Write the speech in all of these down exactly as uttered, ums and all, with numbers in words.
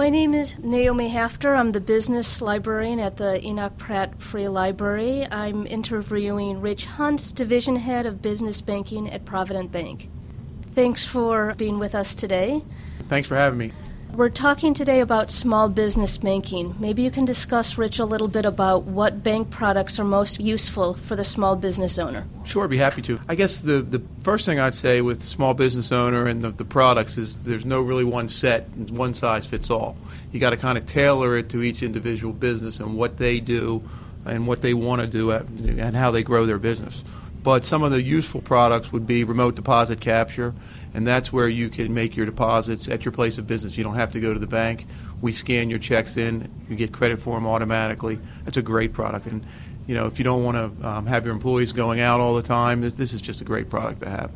My name is Naomi Hafter. I'm the business librarian at the Enoch Pratt Free Library. I'm interviewing Rich Hunt, division head of business banking at Provident Bank. Thanks for being with us today. Thanks for having me. We're talking today about small business banking. Maybe you can discuss, Rich, a little bit about what bank products are most useful for the small business owner. Sure, I'd be happy to. I guess the, the first thing I'd say with small business owner and the, the products is there's no really one set, one size fits all. You got to kind of tailor it to each individual business and what they do and what they want to do at, and how they grow their business. But some of the useful products would be remote deposit capture, and that's where you can make your deposits at your place of business. You don't have to go to the bank. We scan your checks in. You get credit for them automatically. That's a great product. And, you know, if you don't want to um, have your employees going out all the time, this, this is just a great product to have.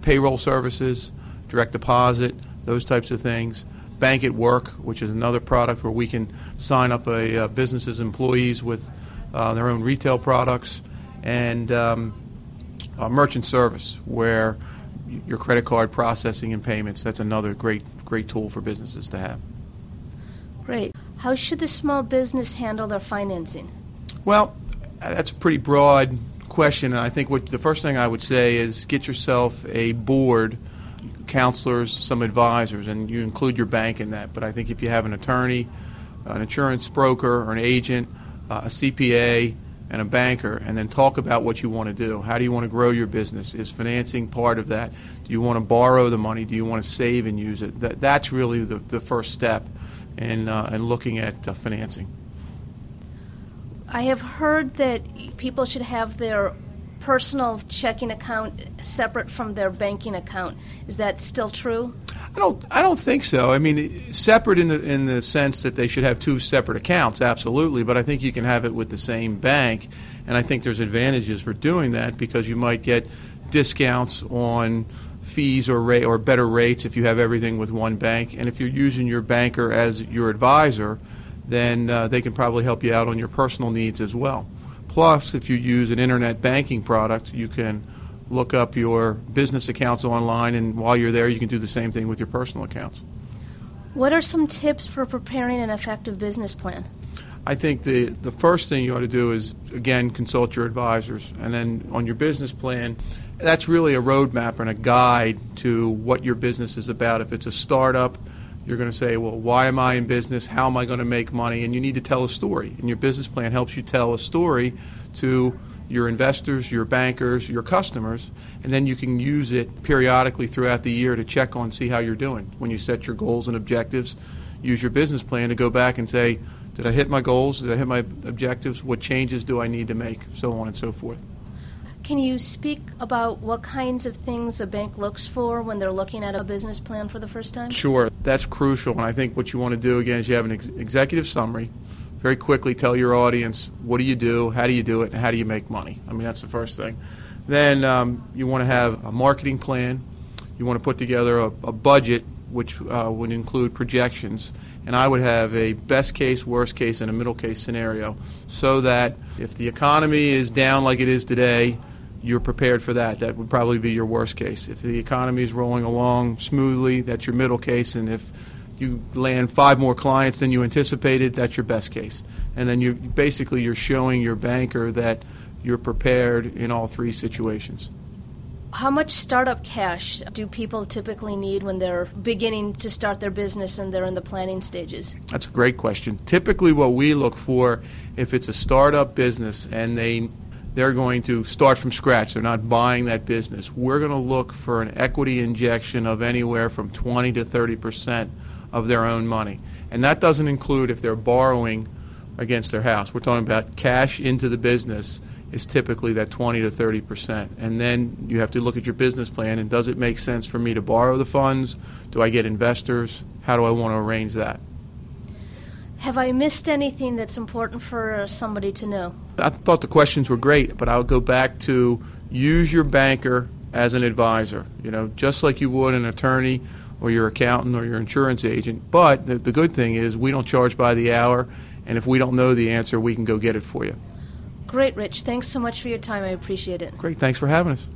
Payroll services, direct deposit, those types of things. Bank at Work, which is another product where we can sign up a, a business's employees with uh, their own retail products. And Um, Uh, merchant service, where your credit card processing and payments, that's another great great tool for businesses to have. Great. How should the small business handle their financing? Well, that's a pretty broad question, and I think what the first thing I would say is get yourself a board, counselors, some advisors, and you include your bank in that. But I think if you have an attorney, an insurance broker, or an agent, uh, a C P A, and a banker, and then talk about what you want to do. How do you want to grow your business? Is financing part of that? Do you want to borrow the money? Do you want to save and use it? That, that's really the, the first step in, uh, in looking at uh, financing. I have heard that people should have their personal checking account separate from their banking account. Is that still true? I don't I don't think so. I mean, separate in the in the sense that they should have two separate accounts, absolutely, but I think you can have it with the same bank, and I think there's advantages for doing that because you might get discounts on fees or rate or better rates if you have everything with one bank, and if you're using your banker as your advisor, then uh, they can probably help you out on your personal needs as well. Plus, if you use an internet banking product, you can look up your business accounts online, and while you're there, you can do the same thing with your personal accounts. What are some tips for preparing an effective business plan? I think the, the first thing you ought to do is, again, consult your advisors. And then on your business plan, that's really a roadmap and a guide to what your business is about. If it's a startup, you're going to say, well, why am I in business? How am I going to make money? And you need to tell a story. And your business plan helps you tell a story to your investors, your bankers, your customers, and then you can use it periodically throughout the year to check on, see how you're doing. When you set your goals and objectives, use your business plan to go back and say, did I hit my goals? Did I hit my objectives? What changes do I need to make? So on and so forth. Can you speak about what kinds of things a bank looks for when they're looking at a business plan for the first time? Sure. That's crucial, and I think what you want to do, again, is you have an ex- executive summary. Very quickly tell your audience, what do you do, how do you do it, and how do you make money? I mean, that's the first thing. Then um, you want to have a marketing plan. You want to put together a, a budget, which uh, would include projections. And I would have a best case, worst case, and a middle case scenario so that if the economy is down like it is today, you're prepared for that. That would probably be your worst case. If the economy is rolling along smoothly, that's your middle case. And if you land five more clients than you anticipated, that's your best case. And then you basically you're showing your banker that you're prepared in all three situations. How much startup cash do people typically need when they're beginning to start their business and they're in the planning stages? That's a great question. Typically what we look for, if it's a startup business and they, they're going to start from scratch, they're not buying that business, we're going to look for an equity injection of anywhere from twenty to thirty percent of their own money. And that doesn't include if they're borrowing against their house. We're talking about cash into the business is typically that twenty to thirty percent. And then you have to look at your business plan and does it make sense for me to borrow the funds? Do I get investors? How do I want to arrange that? Have I missed anything that's important for somebody to know? I thought the questions were great, but I'll go back to use your banker as an advisor. You know, just like you would an attorney or your accountant or your insurance agent. But the, the good thing is we don't charge by the hour, and if we don't know the answer, we can go get it for you. Great, Rich. Thanks so much for your time. I appreciate it. Great. Thanks for having us.